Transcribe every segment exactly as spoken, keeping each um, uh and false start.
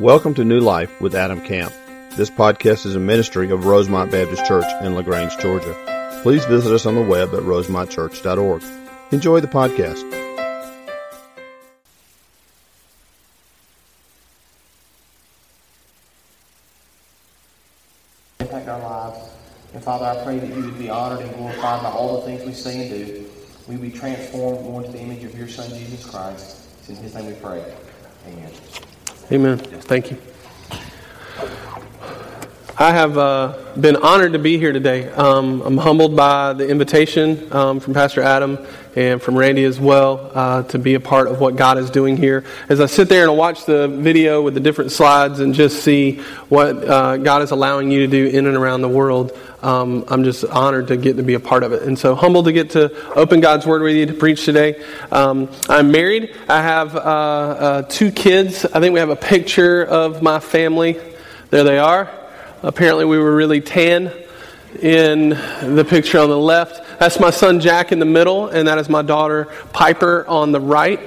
Welcome to New Life with Adam Camp. This podcast is a ministry of Rosemont Baptist Church in LaGrange, Georgia. Please visit us on the web at rosemont church dot org. Enjoy the podcast. Impact our lives. And Father, I pray that you would be honored and glorified by all the things we say and do. We would be transformed more into the image of your Son, Jesus Christ. It's in his name we pray. Amen. Amen. Thank you. I have uh, been honored to be here today. Um, I'm humbled by the invitation um, from Pastor Adam and from Randy as well uh, to be a part of what God is doing here. As I sit there and watch the video with the different slides and just see what uh, God is allowing you to do in and around the world, um, I'm just honored to get to be a part of it. And so humbled to get to open God's Word with you to preach today. Um, I'm married. I have uh, uh, two kids. I think we have a picture of my family. There they are. Apparently we were really tan in the picture on the left. That's my son Jack in the middle, and that is my daughter Piper on the right.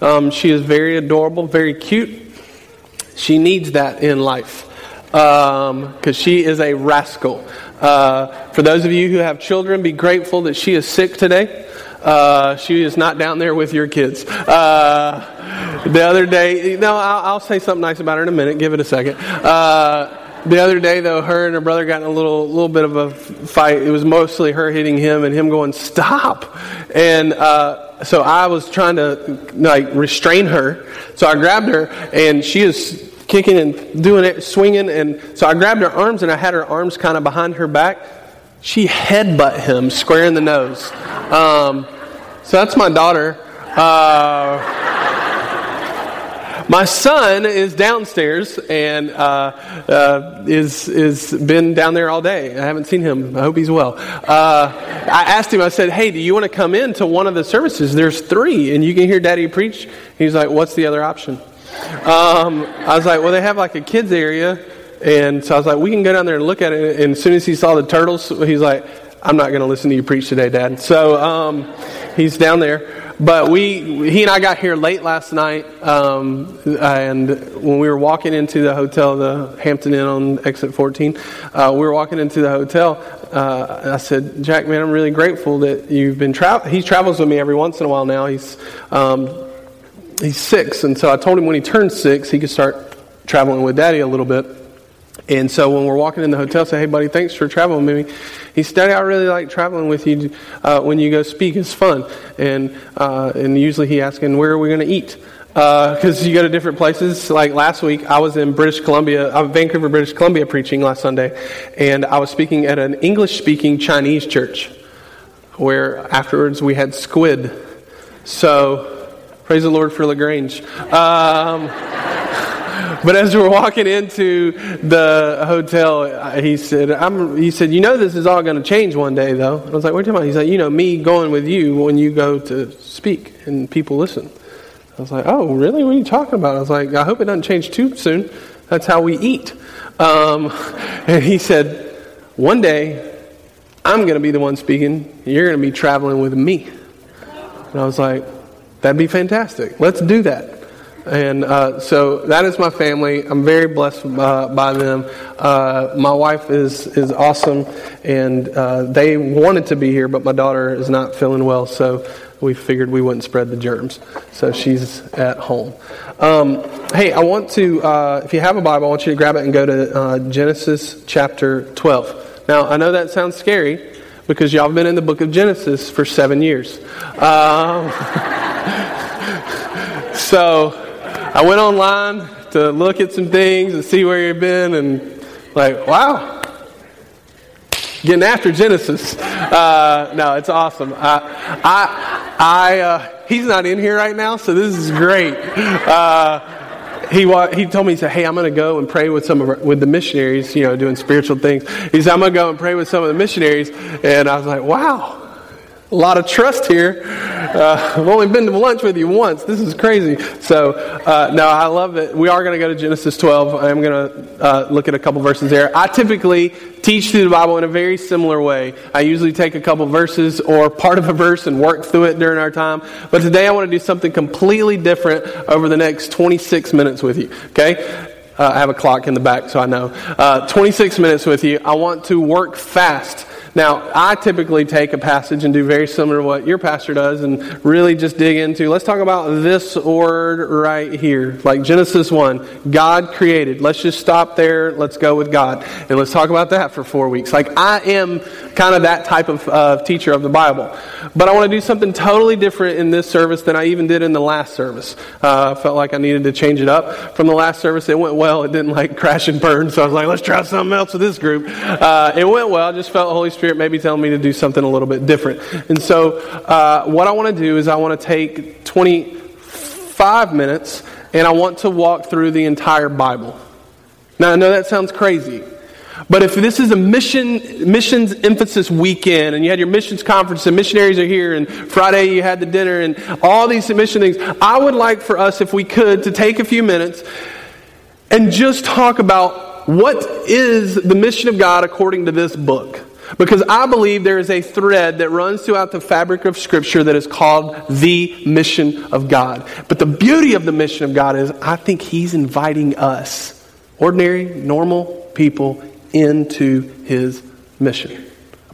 Um, she is very adorable, very cute. She needs that in life um, because she is a rascal. Uh, for those of you who have children, be grateful that she is sick today. Uh, she is not down there with your kids. Uh, the other day, you know, I'll, I'll say something nice about her in a minute. Give it a second. Uh, The other day, though, her and her brother got in a little little bit of a fight. It was mostly her hitting him and him going, "Stop!" And uh, so I was trying to like restrain her. So I grabbed her, and she is kicking and doing it, swinging. And so I grabbed her arms, and I had her arms kind of behind her back. She headbutt him square in the nose. Um, so that's my daughter. Uh, My son is downstairs and uh, uh, is is been down there all day. I haven't seen him. I hope he's well. Uh, I asked him, I said, "Hey, do you want to come in to one of the services? There's three, and you can hear Daddy preach." He's like, "What's the other option?" Um, I was like, "Well, they have like a kids area." And so I was like, "We can go down there and look at it." And as soon as he saw the turtles, he's like, "I'm not going to listen to you preach today, Dad." So um, he's down there. But we, he and I got here late last night, um, and when we were walking into the hotel, the Hampton Inn on exit fourteen, uh, we were walking into the hotel, uh, I said, "Jack, man, I'm really grateful that you've been traveling." He travels with me every once in a while now. He's um, he's six, and so I told him when he turns six, he could start traveling with Daddy a little bit. And so when we're walking in the hotel, I say, "Hey, buddy, thanks for traveling with me." He said, "I really like traveling with you uh, when you go speak. It's fun." And uh, and usually he asks, "And where are we going to eat?" Because uh, you go to different places. Like last week, I was in British Columbia, uh, Vancouver, British Columbia, preaching last Sunday. And I was speaking at an English-speaking Chinese church where afterwards we had squid. So praise the Lord for LaGrange. Um But as we were walking into the hotel, he said, I'm, he said, "You know, this is all going to change one day, though." And I was like, "What are you talking about?" He's like, "You know, me going with you when you go to speak and people listen." I was like, "Oh, really? What are you talking about?" I was like, "I hope it doesn't change too soon. That's how we eat." Um, and he said, "One day, I'm going to be the one speaking. You're going to be traveling with me." And I was like, "That'd be fantastic. Let's do that." And uh, so that is my family. I'm very blessed uh, by them. Uh, my wife is, is awesome, and uh, they wanted to be here, but my daughter is not feeling well, so we figured we wouldn't spread the germs. So she's at home. Um, hey, I want to, uh, if you have a Bible, I want you to grab it and go to uh, Genesis chapter twelve. Now, I know that sounds scary because y'all have been in the book of Genesis for seven years. Um, so... I went online to look at some things and see where you've been, and like, wow, getting after Genesis. Uh, no, it's awesome. I, I, I. Uh, he's not in here right now, so this is great. Uh, he he told me, he said, "Hey, I'm going to go and pray with some of our, with the missionaries, you know, doing spiritual things." He said, "I'm going to go and pray with some of the missionaries," and I was like, "Wow. A lot of trust here. Uh, I've only been to lunch with you once. This is crazy." So, uh, no, I love it. We are going to go to Genesis twelve. I'm going to uh, look at a couple verses there. I typically teach through the Bible in a very similar way. I usually take a couple verses or part of a verse and work through it during our time. But today I want to do something completely different over the next twenty-six minutes with you. Okay? Uh, I have a clock in the back, so I know. Uh, twenty-six minutes with you. I want to work fast. Now, I typically take a passage and do very similar to what your pastor does and really just dig into, let's talk about this word right here. Like Genesis one, God created. Let's just stop there. Let's go with God. And let's talk about that for four weeks. Like I am kind of that type of uh, teacher of the Bible. But I want to do something totally different in this service than I even did in the last service. Uh, I felt like I needed to change it up. From the last service, it went well. It didn't like crash and burn. So I was like, let's try something else with this group. Uh, it went well. I just felt Holy Spirit maybe telling me to do something a little bit different. And so uh, what I want to do is I want to take twenty-five minutes and I want to walk through the entire Bible. Now I know that sounds crazy, but if this is a mission missions emphasis weekend and you had your missions conference and missionaries are here and Friday you had the dinner and all these mission things, I would like for us, if we could, to take a few minutes and just talk about what is the mission of God according to this book. Because I believe there is a thread that runs throughout the fabric of Scripture that is called the mission of God. But the beauty of the mission of God is I think He's inviting us, ordinary, normal people, into His mission.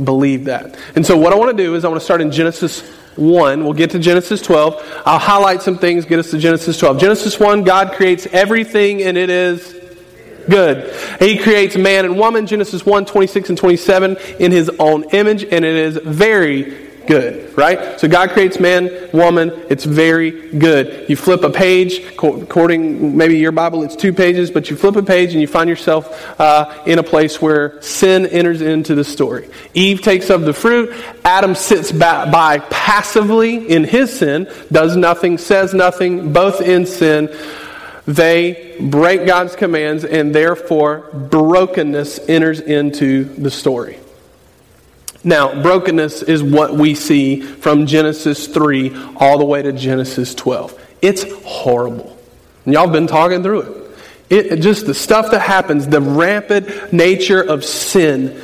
Believe that. And so what I want to do is I want to start in Genesis one. We'll get to Genesis twelve. I'll highlight some things, get us to Genesis twelve. Genesis one, God creates everything and it is good. He creates man and woman, Genesis one, twenty-six and twenty-seven, in His own image, and it is very good, right? So God creates man, woman, it's very good. You flip a page, according maybe your Bible, it's two pages, but you flip a page and you find yourself uh, in a place where sin enters into the story. Eve takes of the fruit, Adam sits by, by passively in his sin, does nothing, says nothing, both in sin. They break God's commands, and therefore brokenness enters into the story. Now, brokenness is what we see from Genesis three all the way to Genesis twelve. It's horrible. And y'all have been talking through it. It just the stuff that happens, the rampant nature of sin.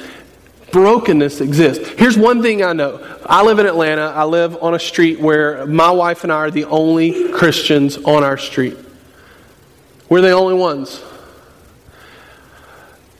Brokenness exists. Here's one thing I know. I live in Atlanta. I live on a street where my wife and I are the only Christians on our street. We're the only ones.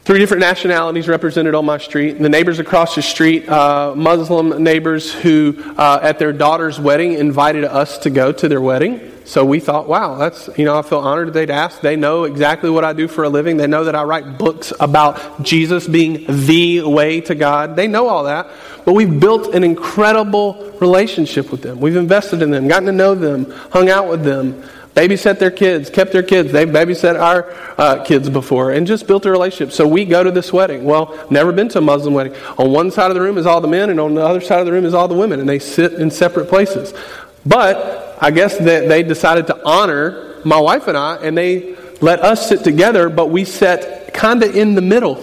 Three different nationalities represented on my street. The neighbors across the street, uh, Muslim neighbors who, uh, at their daughter's wedding, invited us to go to their wedding. So we thought, wow, that's, you know, I feel honored that they'd ask. They know exactly what I do for a living. They know that I write books about Jesus being the way to God. They know all that. But we've built an incredible relationship with them. We've invested in them, gotten to know them, hung out with them. Babysat their kids, kept their kids. They babysat our uh, kids before and just built a relationship. So we go to this wedding. Well, never been to a Muslim wedding. On one side of the room is all the men and on the other side of the room is all the women. And they sit in separate places. But I guess that they decided to honor my wife and I and they let us sit together, but we sat kind of in the middle.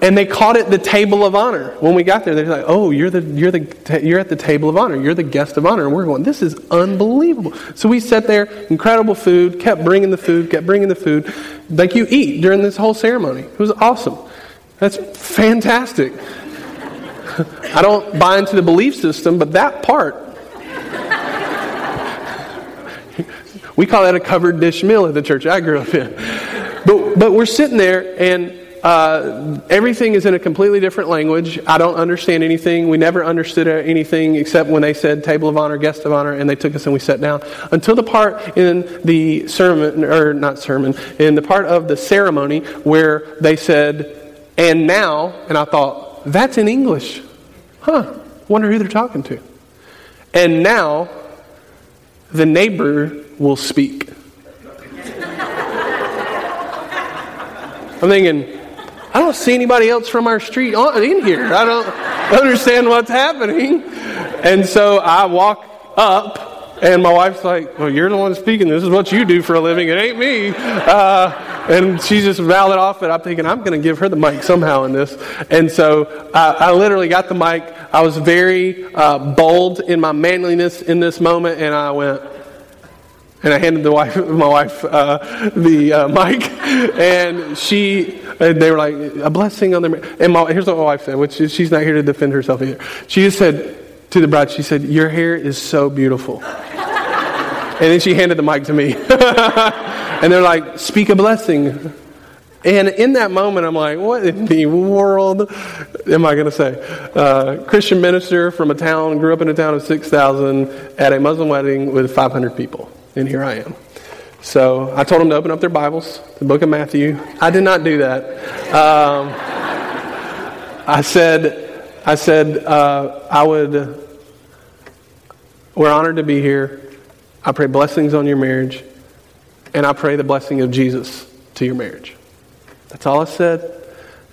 And they called it the table of honor. When we got there, they're like, "Oh, you're the you're the you're at the table of honor. You're the guest of honor." And we're going, "This is unbelievable." So we sat there, incredible food, kept bringing the food, kept bringing the food. Like you eat during this whole ceremony. It was awesome. That's fantastic. I don't buy into the belief system, but that part. We call that a covered dish meal at the church I grew up in. But but we're sitting there and Uh, everything is in a completely different language. I don't understand anything. We never understood anything except when they said table of honor, guest of honor, and they took us and we sat down. Until the part in the sermon, or not sermon, in the part of the ceremony where they said, and now, and I thought, that's in English. Huh, wonder who they're talking to. And now, the neighbor will speak. I'm thinking, I don't see anybody else from our street on in here. I don't understand what's happening. And so I walk up, and my wife's like, well, you're the one speaking. This is what you do for a living. It ain't me. Uh, and she's just valid off it. I'm thinking, I'm going to give her the mic somehow in this. And so uh, I literally got the mic. I was very uh, bold in my manliness in this moment, and I went, and I handed the wife, my wife uh, the uh, mic, and she, and they were like, a blessing on their marriage. And my, here's what my wife said, which is, she's not here to defend herself either. She just said to the bride, she said, your hair is so beautiful. And then she handed the mic to me. And they're like, speak a blessing. And in that moment, I'm like, what in the world am I going to say? Uh, Christian minister from a town, grew up in a town of six thousand, at a Muslim wedding with five hundred people. And here I am. So I told them to open up their Bibles, the book of Matthew. I did not do that. Um, I said, I said, uh, I would, we're honored to be here. I pray blessings on your marriage. And I pray the blessing of Jesus to your marriage. That's all I said.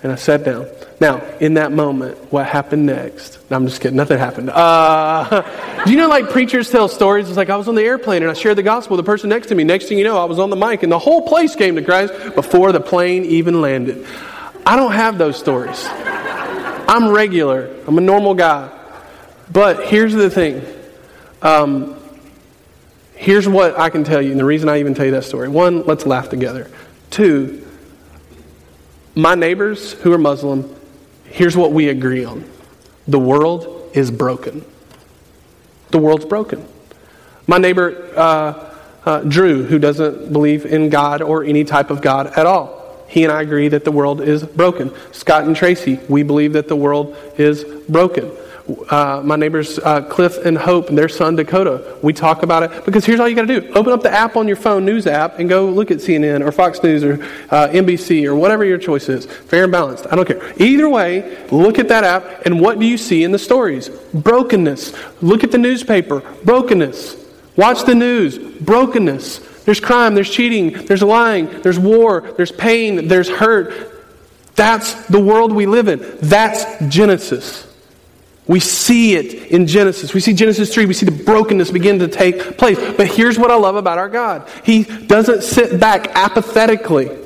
And I sat down. Now, in that moment, what happened next? No, I'm just kidding. Nothing happened. Uh, do you know, like, preachers tell stories? It's like, I was on the airplane and I shared the gospel with the person next to me. Next thing you know, I was on the mic and the whole place came to Christ before the plane even landed. I don't have those stories. I'm regular. I'm a normal guy. But here's the thing. Um, here's what I can tell you, and the reason I even tell you that story. One, let's laugh together. Two, my neighbors who are Muslim, here's what we agree on. The world is broken. The world's broken. My neighbor, uh, uh, Drew, who doesn't believe in God or any type of God at all, he and I agree that the world is broken. Scott and Tracy, we believe that the world is broken. Uh, my neighbors, uh, Cliff and Hope, and their son, Dakota, we talk about it. Because here's all you got to do. Open up the app on your phone, news app, and go look at C N N or Fox News or uh, N B C or whatever your choice is. Fair and balanced. I don't care. Either way, look at that app, and what do you see in the stories? Brokenness. Look at the newspaper. Brokenness. Watch the news. Brokenness. There's crime, there's cheating, there's lying, there's war, there's pain, there's hurt. That's the world we live in. That's Genesis. We see it in Genesis. We see Genesis three. We see the brokenness begin to take place. But here's what I love about our God. He doesn't sit back apathetically.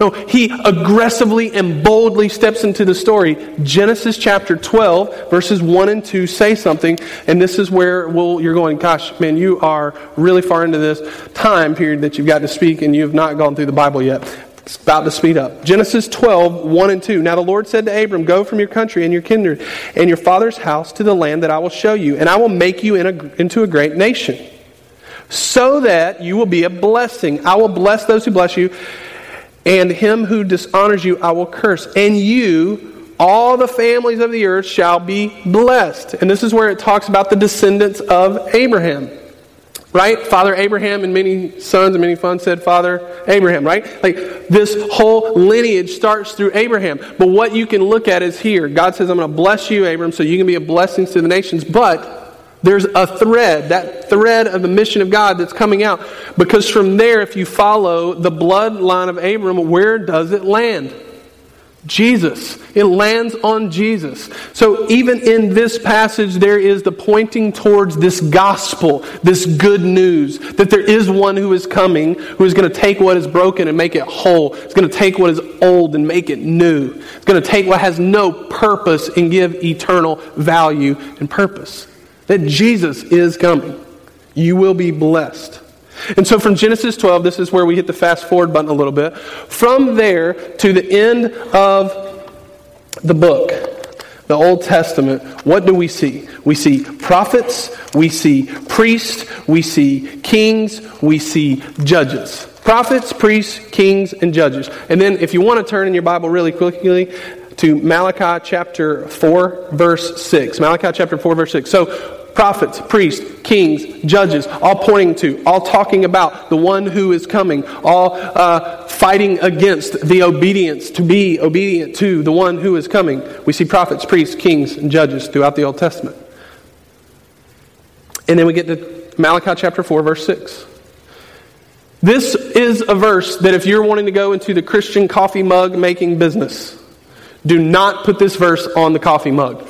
No, he aggressively and boldly steps into the story. Genesis chapter twelve, verses one and two say something. And this is where we'll, you're going, gosh, man, you are really far into this time period that you've got to speak and you have not gone through the Bible yet. It's about to speed up. Genesis twelve, one and two. Now the Lord said to Abram, go from your country and your kindred and your father's house to the land that I will show you, and I will make you in a, into a great nation, so that you will be a blessing. I will bless those who bless you, and him who dishonors you I will curse. And you, all the families of the earth, shall be blessed. And this is where it talks about the descendants of Abraham. Right? Father Abraham and many sons and many sons said Father Abraham, right? Like, this whole lineage starts through Abraham. But what you can look at is here. God says, I'm going to bless you, Abram, so you can be a blessing to the nations. But there's a thread, that thread of the mission of God that's coming out. Because from there, if you follow the bloodline of Abram, where does it land? Jesus. It lands on Jesus. So even in this passage, there is the pointing towards this gospel, this good news, that there is one who is coming, who is going to take what is broken and make it whole. It's going to take what is old and make it new. It's going to take what has no purpose and give eternal value and purpose. That Jesus is coming. You will be blessed. And so from Genesis twelve, this is where we hit the fast forward button a little bit. From there to the end of the book, the Old Testament, what do we see? We see prophets, we see priests, we see kings, we see judges. Prophets, priests, kings, and judges. And then if you want to turn in your Bible really quickly to Malachi chapter four, verse six. Malachi chapter four, verse six. So, prophets, priests, kings, judges, all pointing to, all talking about the one who is coming, all uh, fighting against the obedience to be obedient to the one who is coming. We see prophets, priests, kings, and judges throughout the Old Testament. And then we get to Malachi chapter four, verse six. This is a verse that if you're wanting to go into the Christian coffee mug making business, do not put this verse on the coffee mug.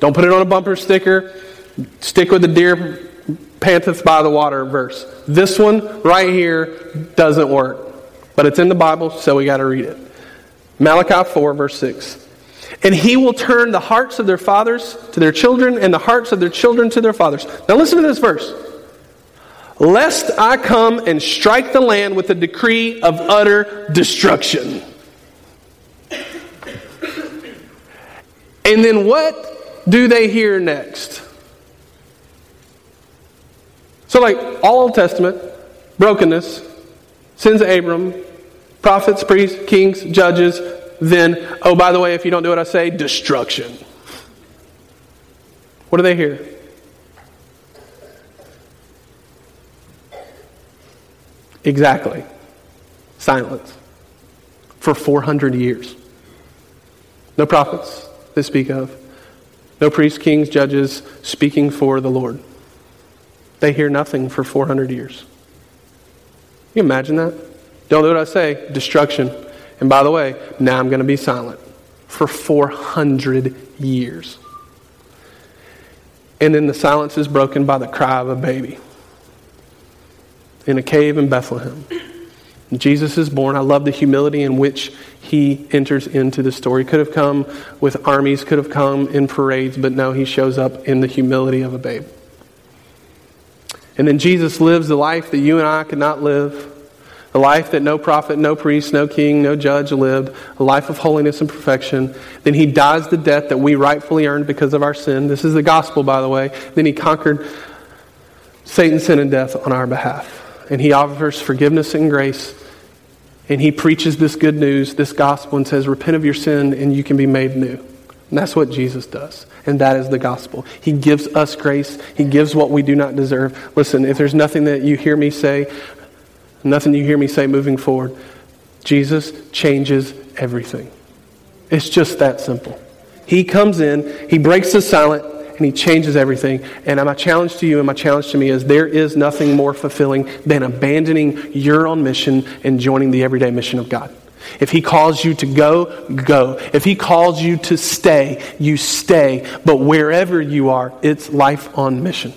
Don't put it on a bumper sticker. Stick with the deer panteth by the water verse. This one right here doesn't work. But it's in the Bible, so we got to read it. Malachi four, verse six. And he will turn the hearts of their fathers to their children and the hearts of their children to their fathers. Now listen to this verse. Lest I come and strike the land with a decree of utter destruction. And then what do they hear next? So, like, all Old Testament, brokenness, sends Abram, prophets, priests, kings, judges, then, oh, by the way, if you don't do what I say, destruction. What do they hear? Exactly. Silence. For four hundred years. No prophets they speak of. No priests, kings, judges speaking for the Lord. They hear nothing for four hundred years. Can you imagine that? Don't do what I say. Destruction. And by the way, now I'm going to be silent. For four hundred years. And then the silence is broken by the cry of a baby. In a cave in Bethlehem. Jesus is born. I love the humility in which he enters into the story. Could have come with armies, could have come in parades, but no, he shows up in the humility of a babe. And then Jesus lives the life that you and I could not live. A life that no prophet, no priest, no king, no judge lived. A life of holiness and perfection. Then he dies the death that we rightfully earned because of our sin. This is the gospel, by the way. Then he conquered Satan, sin, and death on our behalf. And he offers forgiveness and grace. And he preaches this good news, this gospel, and says, repent of your sin and you can be made new. And that's what Jesus does. And that is the gospel. He gives us grace. He gives what we do not deserve. Listen, if there's nothing that you hear me say, nothing you hear me say moving forward, Jesus changes everything. It's just that simple. He comes in, he breaks the silence, and he changes everything. And my challenge to you and my challenge to me is there is nothing more fulfilling than abandoning your own mission and joining the everyday mission of God. If he calls you to go, go. If he calls you to stay, you stay. But wherever you are, it's life on mission.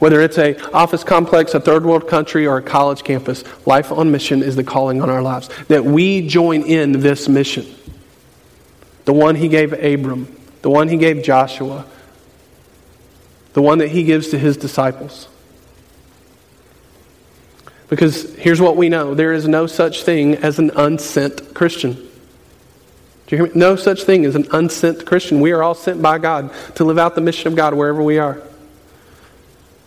Whether it's an office complex, a third world country, or a college campus, life on mission is the calling on our lives. That we join in this mission. The one he gave Abram. The one he gave Joshua. The one that he gives to his disciples. Because here's what we know. There is no such thing as an unsent Christian. Do you hear me? No such thing as an unsent Christian. We are all sent by God to live out the mission of God wherever we are.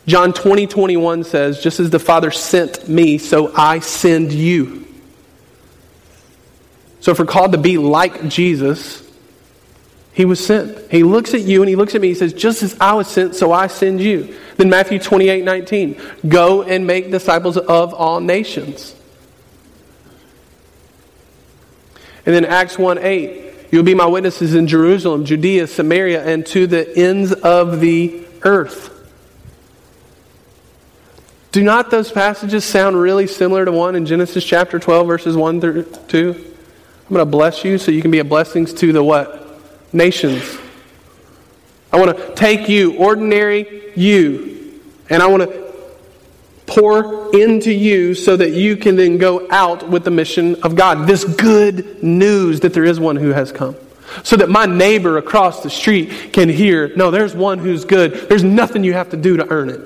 John twenty, twenty-one says, just as the Father sent me, so I send you. So if we're called to be like Jesus, he was sent. He looks at you and he looks at me. He says, just as I was sent, so I send you. Then Matthew twenty-eight, nineteen. Go and make disciples of all nations. And then Acts one, eight. You'll be my witnesses in Jerusalem, Judea, Samaria, and to the ends of the earth. Do not those passages sound really similar to one in Genesis chapter twelve, verses one through two? I'm going to bless you so you can be a blessing to the what? Nations. I want to take you, ordinary you, and I want to pour into you so that you can then go out with the mission of God. This good news that there is one who has come. So that my neighbor across the street can hear, no, there's one who's good. There's nothing you have to do to earn it.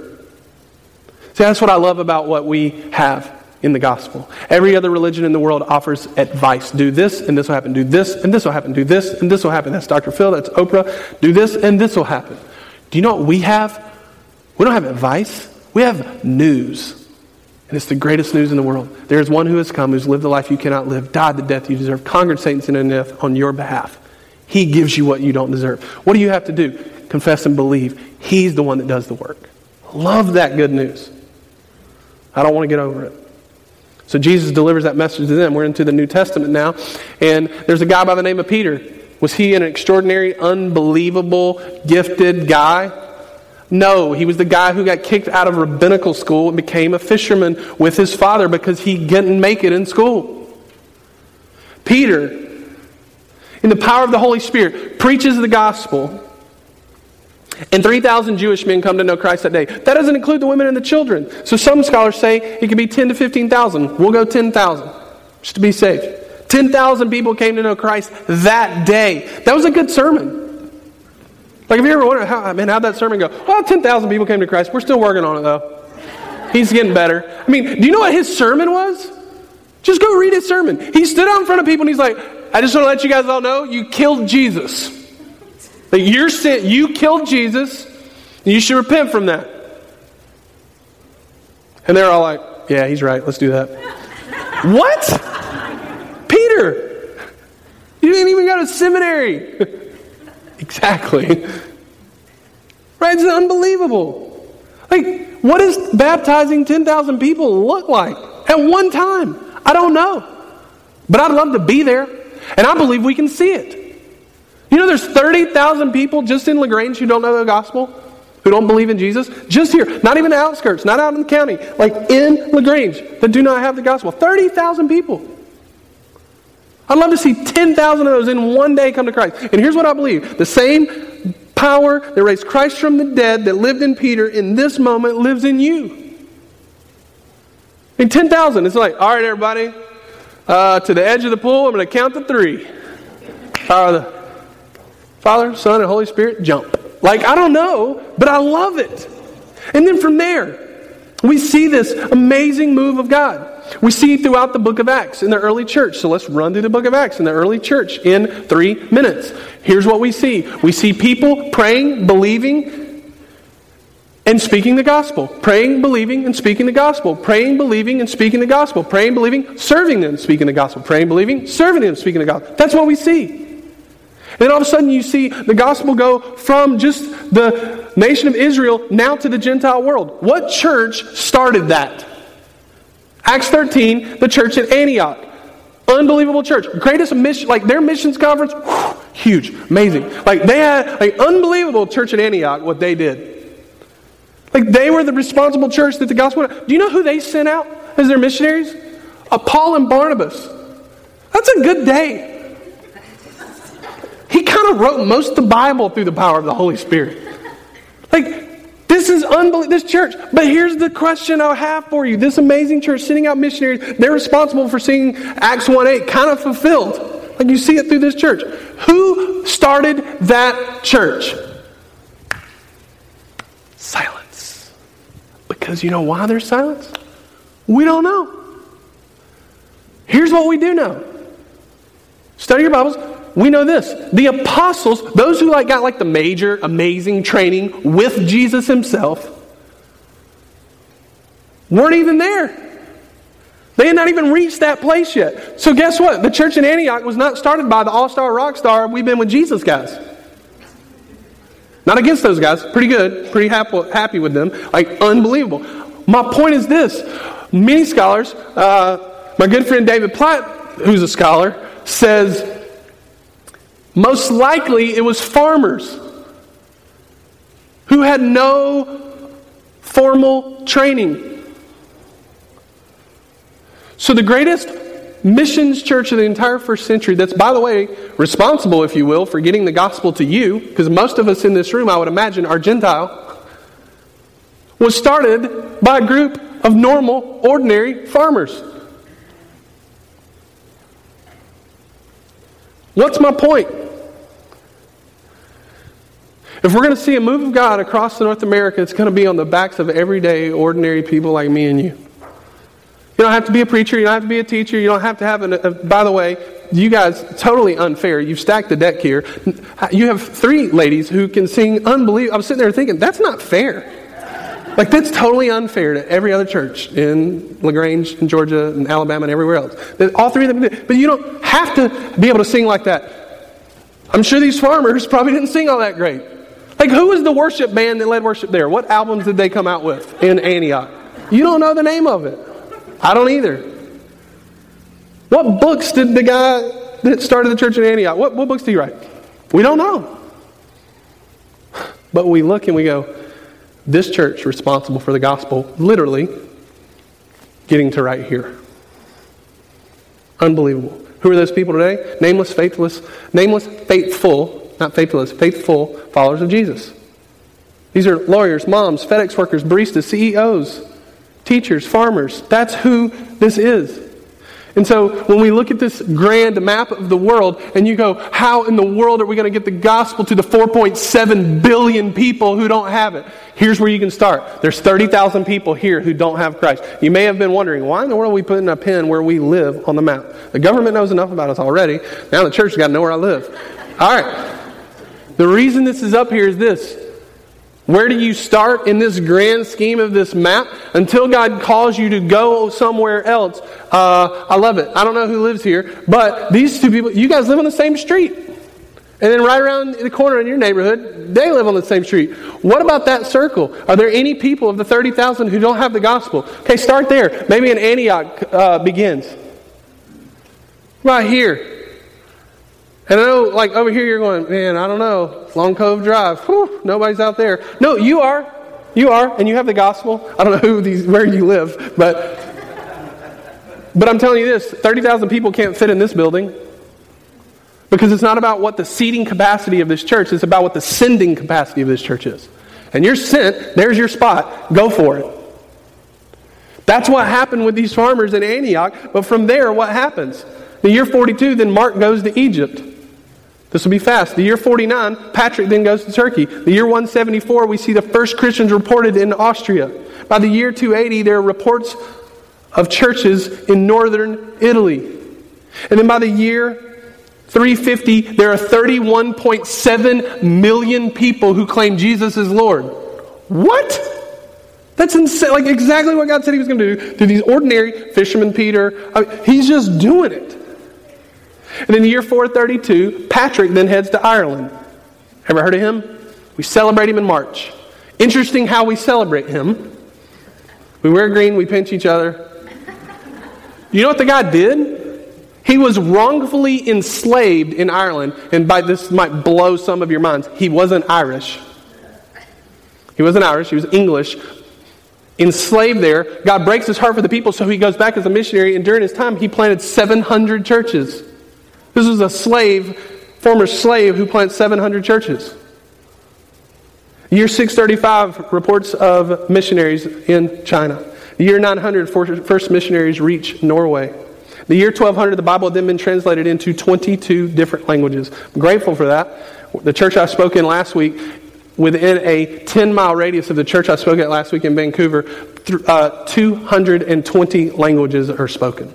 See, that's what I love about what we have in the gospel. Every other religion in the world offers advice. Do this and this will happen. Do this and this will happen. Do this and this will happen. That's Doctor Phil. That's Oprah. Do this and this will happen. Do you know what we have? We don't have advice. We have news. And it's the greatest news in the world. There is one who has come, who's lived the life you cannot live, died the death you deserve, conquered Satan, sin, and death on your behalf. He gives you what you don't deserve. What do you have to do? Confess and believe. He's the one that does the work. Love that good news. I don't want to get over it. So Jesus delivers that message to them. We're into the New Testament now. And there's a guy by the name of Peter. Was he an extraordinary, unbelievable, gifted guy? No, he was the guy who got kicked out of rabbinical school and became a fisherman with his father because he didn't make it in school. Peter, in the power of the Holy Spirit, preaches the gospel. And three thousand Jewish men come to know Christ that day. That doesn't include the women and the children. So some scholars say it could be ten to fifteen thousand. We'll go ten thousand, just to be safe. ten thousand people came to know Christ that day. That was a good sermon. Like, if you ever wondered, how, man, how'd that sermon go? Well, ten thousand people came to Christ. We're still working on it, though. He's getting better. I mean, do you know what his sermon was? Just go read his sermon. He stood out in front of people and he's like, I just want to let you guys all know, you killed Jesus. That your sin, you killed Jesus, and you should repent from that. And they're all like, Yeah, he's right. Let's do that. What? Peter, you didn't even go to seminary. Exactly. Right? It's unbelievable. Like, what does baptizing ten thousand people look like at one time? I don't know. But I'd love to be there. And I believe we can see it. You know, there's thirty thousand people just in LaGrange who don't know the gospel, who don't believe in Jesus. Just here. Not even the outskirts. Not out in the county. Like in LaGrange that do not have the gospel. thirty thousand people. I'd love to see ten thousand of those in one day come to Christ. And here's what I believe. The same power that raised Christ from the dead that lived in Peter in this moment lives in you. And ten thousand, it's like, all right, everybody, uh, to the edge of the pool, I'm going to count to three. Power of the Father, Son, and Holy Spirit, jump. Like, I don't know, but I love it. And then from there, we see this amazing move of God. We see throughout the book of Acts in the early church. So let's run through the book of Acts in the early church in three minutes. Here's what we see. We see people praying, believing, and speaking the gospel. Praying, believing, and speaking the gospel. Praying, believing, and speaking the gospel. Praying, believing, serving them, speaking the gospel. Praying, believing, serving them, speaking the gospel. That's what we see. And then all of a sudden you see the gospel go from just the nation of Israel now to the Gentile world. What church started that? Acts thirteen, the church at Antioch. Unbelievable church. Greatest mission, like their missions conference, whew, huge, amazing. Like they had, like unbelievable church at Antioch, what they did. Like they were the responsible church that the gospel went out. Do you know who they sent out as their missionaries? A Paul and Barnabas. That's a good day. He kind of wrote most of the Bible through the power of the Holy Spirit. Like, this is unbelievable, this church. But here's the question I have for you. This amazing church sending out missionaries, they're responsible for seeing Acts one eight kind of fulfilled. Like you see it through this church. Who started that church? Silence. Because you know why there's silence? We don't know. Here's what we do know. Study your Bibles. We know this. The apostles, those who like got like the major, amazing training with Jesus himself, weren't even there. They had not even reached that place yet. So guess what? The church in Antioch was not started by the all-star, rock star, we've been with Jesus guys. Not against those guys. Pretty good. Pretty happy with them. Like unbelievable. My point is this. Many scholars, uh, my good friend David Platt, who's a scholar, says, most likely it was farmers who had no formal training. So the greatest missions church of the entire first century, that's, by the way, responsible, if you will, for getting the gospel to you, because most of us in this room, I would imagine, are Gentile, was started by a group of normal, ordinary farmers. What's my point? If we're going to see a move of God across North America, it's going to be on the backs of everyday, ordinary people like me and you. You don't have to be a preacher. You don't have to be a teacher. You don't have to have an... Uh, by the way, you guys, totally unfair. You've stacked the deck here. You have three ladies who can sing unbelievable... I was sitting there thinking, that's not fair. Like, that's totally unfair to every other church in LaGrange, in Georgia, in Alabama, and everywhere else. All three of them. But you don't have to be able to sing like that. I'm sure these farmers probably didn't sing all that great. Like, who was the worship band that led worship there? What albums did they come out with in Antioch? You don't know the name of it. I don't either. What books did the guy that started the church in Antioch, what, what books did he write? We don't know. But we look and we go, this church responsible for the gospel literally getting to right here. Unbelievable. Who are those people today? Nameless, faithless, nameless, faithful, not faithless, faithful followers of Jesus. These are lawyers, moms, FedEx workers, baristas, C E Os, teachers, farmers. That's who this is. And so when we look at this grand map of the world and you go, how in the world are we going to get the gospel to the four point seven billion people who don't have it? Here's where you can start. There's thirty thousand people here who don't have Christ. You may have been wondering, why in the world are we putting a pin where we live on the map? The government knows enough about us already. Now the church has got to know where I live. All right. The reason this is up here is this. Where do you start in this grand scheme of this map until God calls you to go somewhere else? Uh, I love it. I don't know who lives here, but these two people, you guys live on the same street. And then right around the corner in your neighborhood, they live on the same street. What about that circle? Are there any people of the thirty thousand who don't have the gospel? Okay, start there. Maybe in Antioch uh, begins. Right here. And I know, like, over here you're going, man, I don't know, Long Cove Drive. Whew, nobody's out there. No, you are. You are, and you have the gospel. I don't know who these, where you live, but, but I'm telling you this, thirty thousand people can't fit in this building. Because it's not about what the seating capacity of this church is, it's about what the sending capacity of this church is. And you're sent, there's your spot, go for it. That's what happened with these farmers in Antioch, but from there, what happens? The year forty-two, then Mark goes to Egypt. This will be fast. The year forty-nine, Patrick then goes to Turkey. The year one seventy-four, we see the first Christians reported in Austria. By the year two eighty, there are reports of churches in northern Italy. And then by the year three fifty, there are thirty-one point seven million people who claim Jesus is Lord. What? That's insane. Like exactly what God said He was going to do through these ordinary fishermen, Peter. I mean, he's just doing it. And in the year four thirty-two, Patrick then heads to Ireland. Ever heard of him? We celebrate him in March. Interesting how we celebrate him. We wear green, we pinch each other. You know what the guy did? He was wrongfully enslaved in Ireland, and by this might blow some of your minds. He wasn't Irish. He wasn't Irish, he was English. Enslaved there, God breaks his heart for the people, so he goes back as a missionary, and during his time, he planted seven hundred churches. This was a slave, former slave, who planted seven hundred churches. Year six thirty-five, reports of missionaries in China. The year nine hundred, first missionaries reach Norway. The year twelve hundred, the Bible had then been translated into twenty-two different languages. I'm grateful for that. The church I spoke in last week, within a ten-mile radius of the church I spoke at last week in Vancouver, uh, two hundred twenty languages are spoken.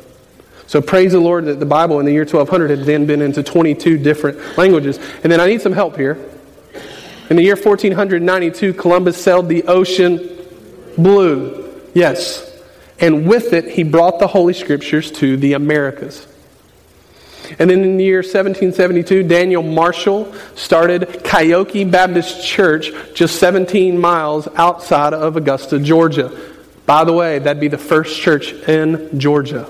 So praise the Lord that the Bible in the year twelve hundred had then been into twenty-two different languages. And then I need some help here. In the year fourteen ninety-two, Columbus sailed the ocean blue. Yes. And with it, he brought the Holy Scriptures to the Americas. And then in the year seventeen seventy-two, Daniel Marshall started Kiokee Baptist Church just seventeen miles outside of Augusta, Georgia. By the way, that'd be the first church in Georgia.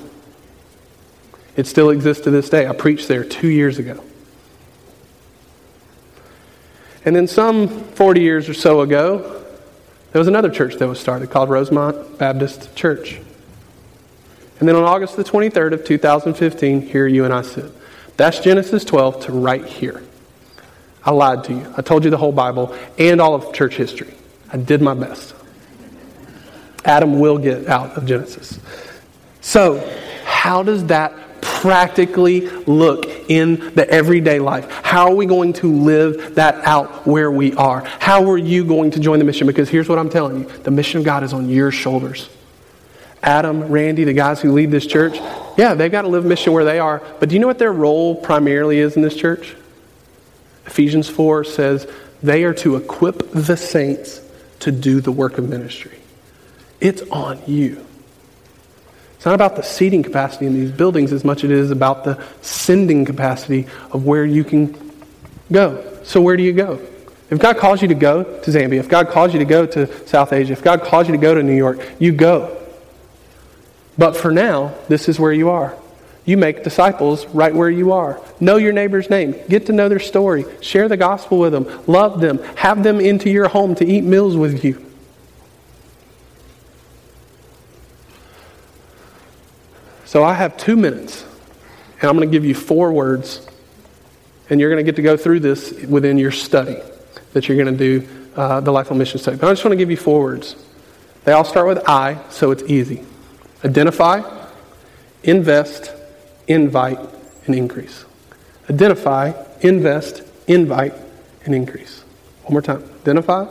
It still exists to this day. I preached there two years ago. And then some forty years or so ago, there was another church that was started called Rosemont Baptist Church. And then on August the twenty-third of two thousand fifteen, here you and I sit. That's Genesis twelve to right here. I lied to you. I told you the whole Bible and all of church history. I did my best. Adam will get out of Genesis. So, how does that practically look in the everyday life? How are we going to live that out where we are? How are you going to join the mission? Because here's what I'm telling you. The mission of God is on your shoulders. Adam, Randy, the guys who lead this church, yeah, they've got to live mission where they are. But do you know what their role primarily is in this church? Ephesians four says they are to equip the saints to do the work of ministry. It's on you. It's not about the seating capacity in these buildings as much as it is about the sending capacity of where you can go. So where do you go? If God calls you to go to Zambia, if God calls you to go to South Asia, if God calls you to go to New York, you go. But for now, this is where you are. You make disciples right where you are. Know your neighbor's name. Get to know their story. Share the gospel with them. Love them. Have them into your home to eat meals with you. So I have two minutes, and I'm going to give you four words, and you're going to get to go through this within your study that you're going to do uh, the Life on Mission study. But I just want to give you four words. They all start with I, so it's easy. Identify, invest, invite, and increase. Identify, invest, invite, and increase. One more time. Identify,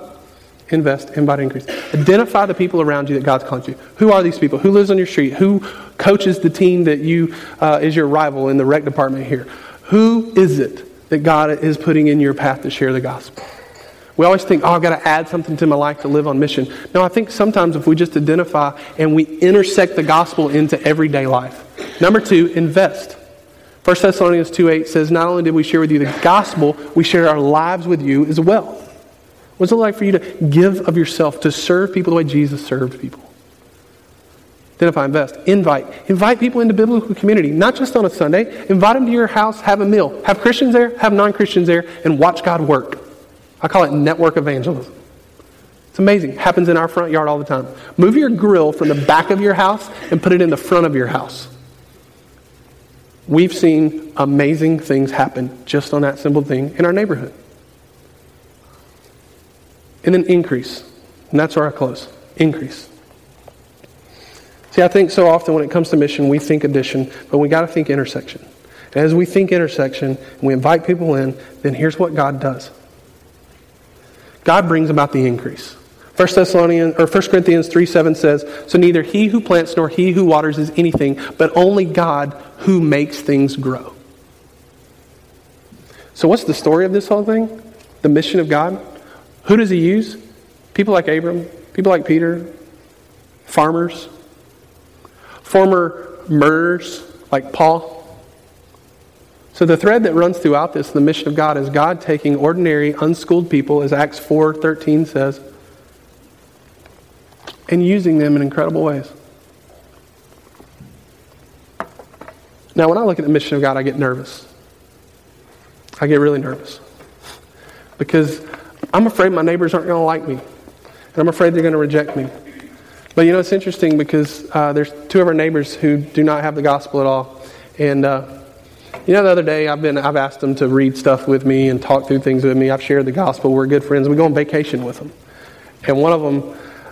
invest, invite, increase. Identify the people around you that God's called you. Who are these people? Who lives on your street? Who coaches the team that you uh, is your rival in the rec department here? Who is it that God is putting in your path to share the gospel? We always think, oh, I've got to add something to my life to live on mission. No, I think sometimes if we just identify and we intersect the gospel into everyday life. Number two, invest. First Thessalonians two eight says, not only did we share with you the gospel, we shared our lives with you as well. What's it like for you to give of yourself to serve people the way Jesus served people? Identify, invest, invite. Invite people into biblical community, not just on a Sunday. Invite them to your house, have a meal. Have Christians there, have non-Christians there, and watch God work. I call it network evangelism. It's amazing. It happens in our front yard all the time. Move your grill from the back of your house and put it in the front of your house. We've seen amazing things happen just on that simple thing in our neighborhood. And then increase. And that's where I close. Increase. See, I think so often when it comes to mission, we think addition, but we got to think intersection. And as we think intersection, and we invite people in, then here's what God does. God brings about the increase. First Thessalonians or First Corinthians three seven says, so neither he who plants nor he who waters is anything, but only God who makes things grow. So what's the story of this whole thing? The mission of God? Who does he use? People like Abram, people like Peter, farmers, former murderers like Paul. So the thread that runs throughout this, the mission of God, is God taking ordinary, unschooled people, as Acts four thirteen says, and using them in incredible ways. Now, when I look at the mission of God, I get nervous. I get really nervous. Because I'm afraid my neighbors aren't going to like me. And I'm afraid they're going to reject me. But you know, it's interesting because uh, there's two of our neighbors who do not have the gospel at all. And Uh, You know, the other day I've been I've asked them to read stuff with me and talk through things with me. I've shared the gospel. We're good friends. We go on vacation with them. And one of them,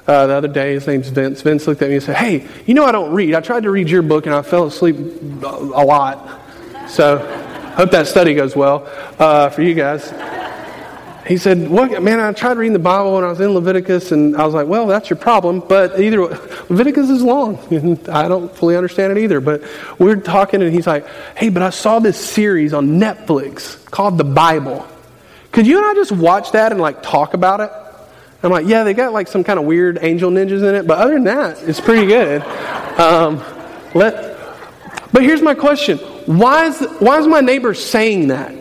uh, the other day, his name's Vince. Vince looked at me and said, "Hey, you know I don't read. I tried to read your book and I fell asleep a lot. So hope that study goes well uh, for you guys." He said, "What, man, I tried reading the Bible when I was in Leviticus." And I was like, "Well, that's your problem." But either way, Leviticus is long. And I don't fully understand it either. But we're talking and he's like, "Hey, but I saw this series on Netflix called The Bible. Could you and I just watch that and like talk about it?" I'm like, "Yeah, they got like some kind of weird angel ninjas in it. But other than that, it's pretty good." Um, let, but here's my question. Why is, why is my neighbor saying that?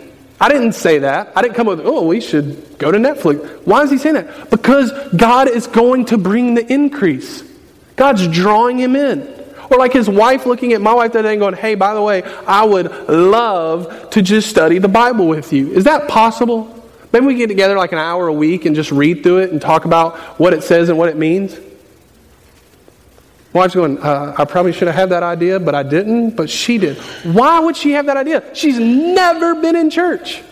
I didn't say that. I didn't come up with, "Oh, we should go to Netflix." Why is he saying that? Because God is going to bring the increase. God's drawing him in. Or like his wife looking at my wife that day and going, "Hey, by the way, I would love to just study the Bible with you. Is that possible? Maybe we get together like an hour a week and just read through it and talk about what it says and what it means." My wife's going, uh, "I probably should have had that idea, but I didn't, but she did." Why would she have that idea? She's never been in church.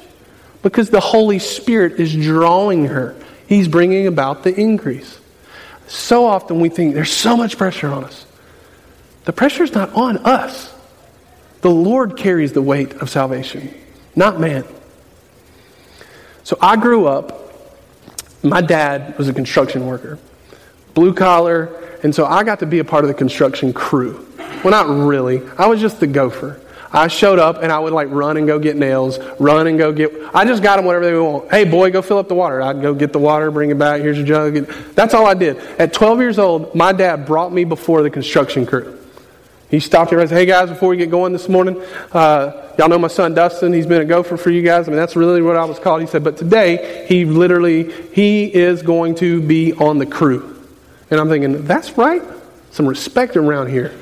Because the Holy Spirit is drawing her. He's bringing about the increase. So often we think there's so much pressure on us. The pressure's not on us. The Lord carries the weight of salvation, not man. So I grew up, my dad was a construction worker, blue collar. And so I got to be a part of the construction crew. Well, not really. I was just the gopher. I showed up and I would like run and go get nails, run and go get... I just got them whatever they want. "Hey, boy, go fill up the water." I'd go get the water, bring it back. "Here's your jug." And that's all I did. At twelve years old, my dad brought me before the construction crew. He stopped everybody and said, "Hey, guys, before we get going this morning, uh, y'all know my son Dustin. He's been a gopher for you guys. I mean, that's really what I was called." He said, "But today, he literally, he is going to be on the crew." And I'm thinking, that's right. Some respect around here.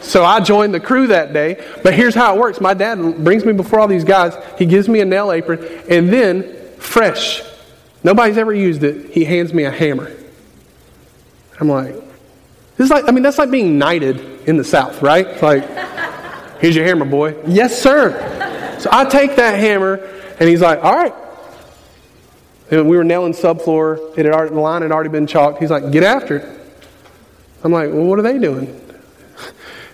So I joined the crew that day. But here's how it works. My dad brings me before all these guys. He gives me a nail apron. And then, fresh. Nobody's ever used it. He hands me a hammer. I'm like, this is like, I mean, that's like being knighted in the South, right? It's like, "Here's your hammer, boy." "Yes, sir." So I take that hammer. And he's like, "All right." And we were nailing subfloor. It had already, the line had already been chalked. He's like, "Get after it." I'm like, "Well, what are they doing?"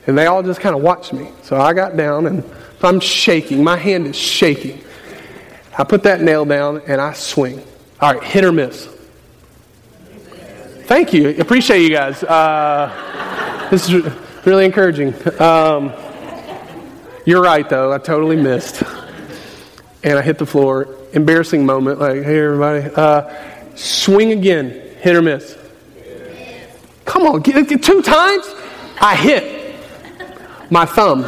And they all just kind of watched me. So I got down and I'm shaking. My hand is shaking. I put that nail down and I swing. All right, hit or miss. Thank you. Appreciate you guys. Uh, this is really encouraging. Um, you're right, though. I totally missed. and I hit the floor. Embarrassing moment, like, hey, everybody. Uh, swing again, hit or miss. Come on, get, get two times? I hit my thumb.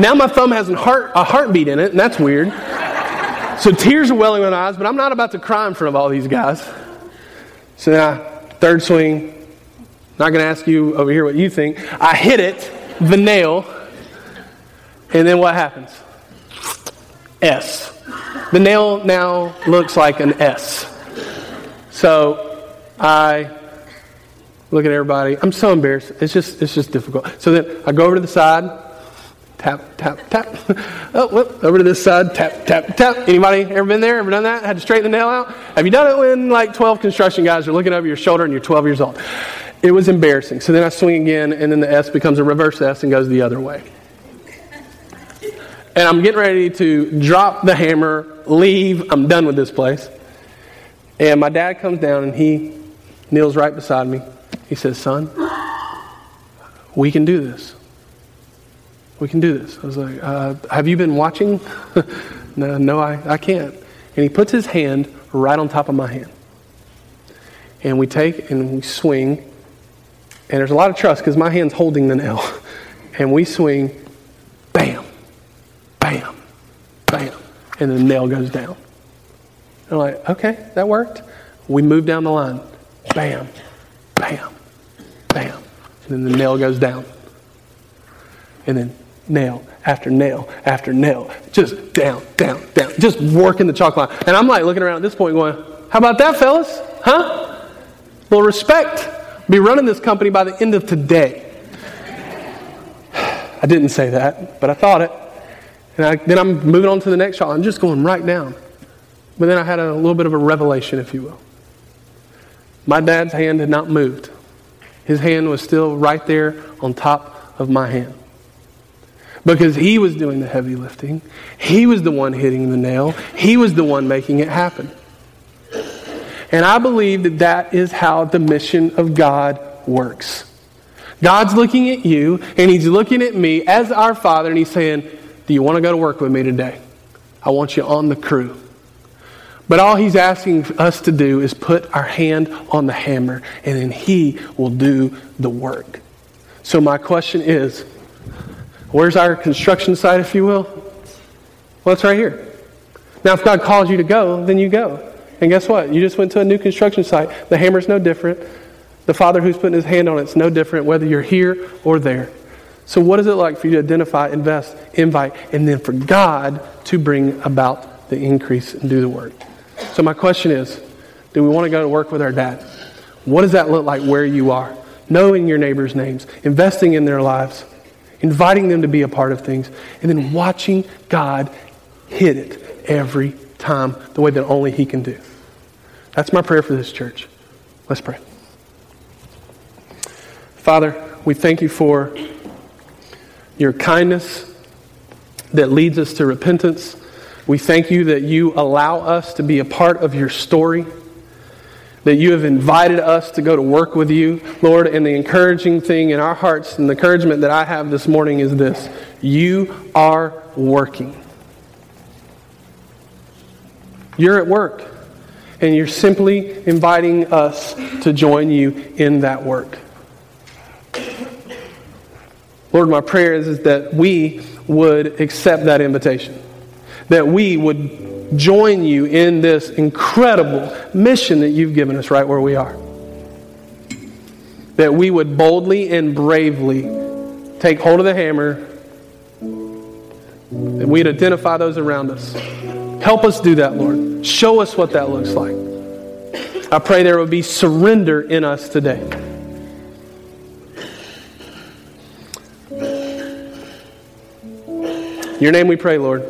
Now my thumb has a, heart, a heartbeat in it, and that's weird. So tears are welling in my eyes, but I'm not about to cry in front of all these guys. So now, third swing. Not going to ask you over here what you think. I hit it, the nail, and then what happens? S. The nail now looks like an S. So I look at everybody. I'm so embarrassed. It's just it's just difficult. So then I go over to the side. Tap, tap, tap. Oh, whoop, over to this side. Tap, tap, tap. Anybody ever been there? Ever done that? Had to straighten the nail out? Have you done it when like twelve construction guys are looking over your shoulder and you're twelve years old? It was embarrassing. So then I swing again, and then the S becomes a reverse S and goes the other way. And I'm getting ready to drop the hammer, leave. I'm done with this place. And my dad comes down, and he kneels right beside me. He says, son, we can do this. We can do this. I was like, uh, have you been watching? no, no, I, I can't. And he puts his hand right on top of my hand. And we take and we swing. And there's a lot of trust because my hand's holding the nail. And we swing. Bam. Bam. Bam. And the nail goes down. And I'm like, okay, that worked. We move down the line. Bam. Bam. Bam. And then the nail goes down. And then nail after nail after nail. Just down, down, down. Just working the chalk line. And I'm like looking around at this point going, how about that, fellas? Huh? Well, respect. Be running this company by the end of today. I didn't say that, but I thought it. And I, then I'm moving on to the next shot. I'm just going right down. But then I had a little bit of a revelation, if you will. My dad's hand had not moved. His hand was still right there on top of my hand. Because he was doing the heavy lifting. He was the one hitting the nail. He was the one making it happen. And I believe that that is how the mission of God works. God's looking at you, and he's looking at me as our Father, and he's saying, do you want to go to work with me today? I want you on the crew. But all he's asking us to do is put our hand on the hammer, and then he will do the work. So my question is, where's our construction site, if you will? Well, it's right here. Now, if God calls you to go, then you go. And guess what? You just went to a new construction site. The hammer's no different. The Father who's putting his hand on it's no different, whether you're here or there. So what is it like for you to identify, invest, invite, and then for God to bring about the increase and do the work? So my question is, do we want to go to work with our dad? What does that look like where you are? Knowing your neighbors' names, investing in their lives, inviting them to be a part of things, and then watching God hit it every time the way that only he can do. That's my prayer for this church. Let's pray. Father, we thank you for your kindness that leads us to repentance. We thank you that you allow us to be a part of your story, that you have invited us to go to work with you, Lord, and the encouraging thing in our hearts and the encouragement that I have this morning is this. You are working. You're at work, and you're simply inviting us to join you in that work. Lord, my prayer is, is that we would accept that invitation, that we would join you in this incredible mission that you've given us right where we are. That we would boldly and bravely take hold of the hammer, and we'd identify those around us. Help us do that, Lord. Show us what that looks like. I pray there would be surrender in us today. In your name we pray, Lord.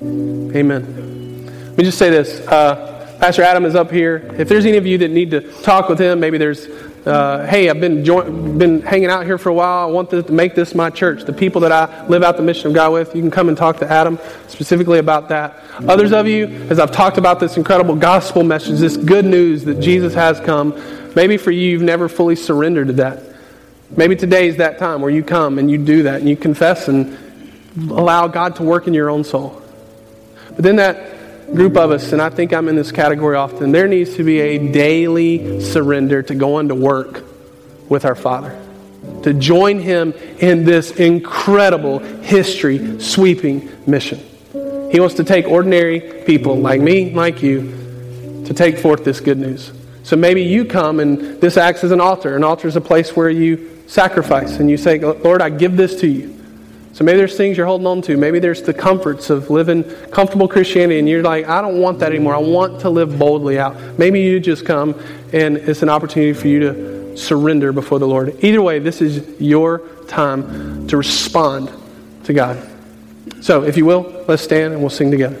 Amen. Let me just say this. Uh, Pastor Adam is up here. If there's any of you that need to talk with him, maybe there's, uh, hey, I've been join- been hanging out here for a while. I want to make this my church. The people that I live out the mission of God with, you can come and talk to Adam specifically about that. Others of you, as I've talked about this incredible gospel message, this good news that Jesus has come, maybe for you, you've never fully surrendered to that. Maybe today is that time where you come and you do that and you confess and allow God to work in your own soul. But then that group of us, and I think I'm in this category often, there needs to be a daily surrender to going to work with our Father, to join Him in this incredible, history-sweeping mission. He wants to take ordinary people like me, like you, to take forth this good news. So maybe you come, and this acts as an altar. An altar is a place where you sacrifice, and you say, Lord, I give this to you. So maybe there's things you're holding on to. Maybe there's the comforts of living comfortable Christianity, and you're like, I don't want that anymore. I want to live boldly out. Maybe you just come, and it's an opportunity for you to surrender before the Lord. Either way, this is your time to respond to God. So if you will, let's stand, and we'll sing together.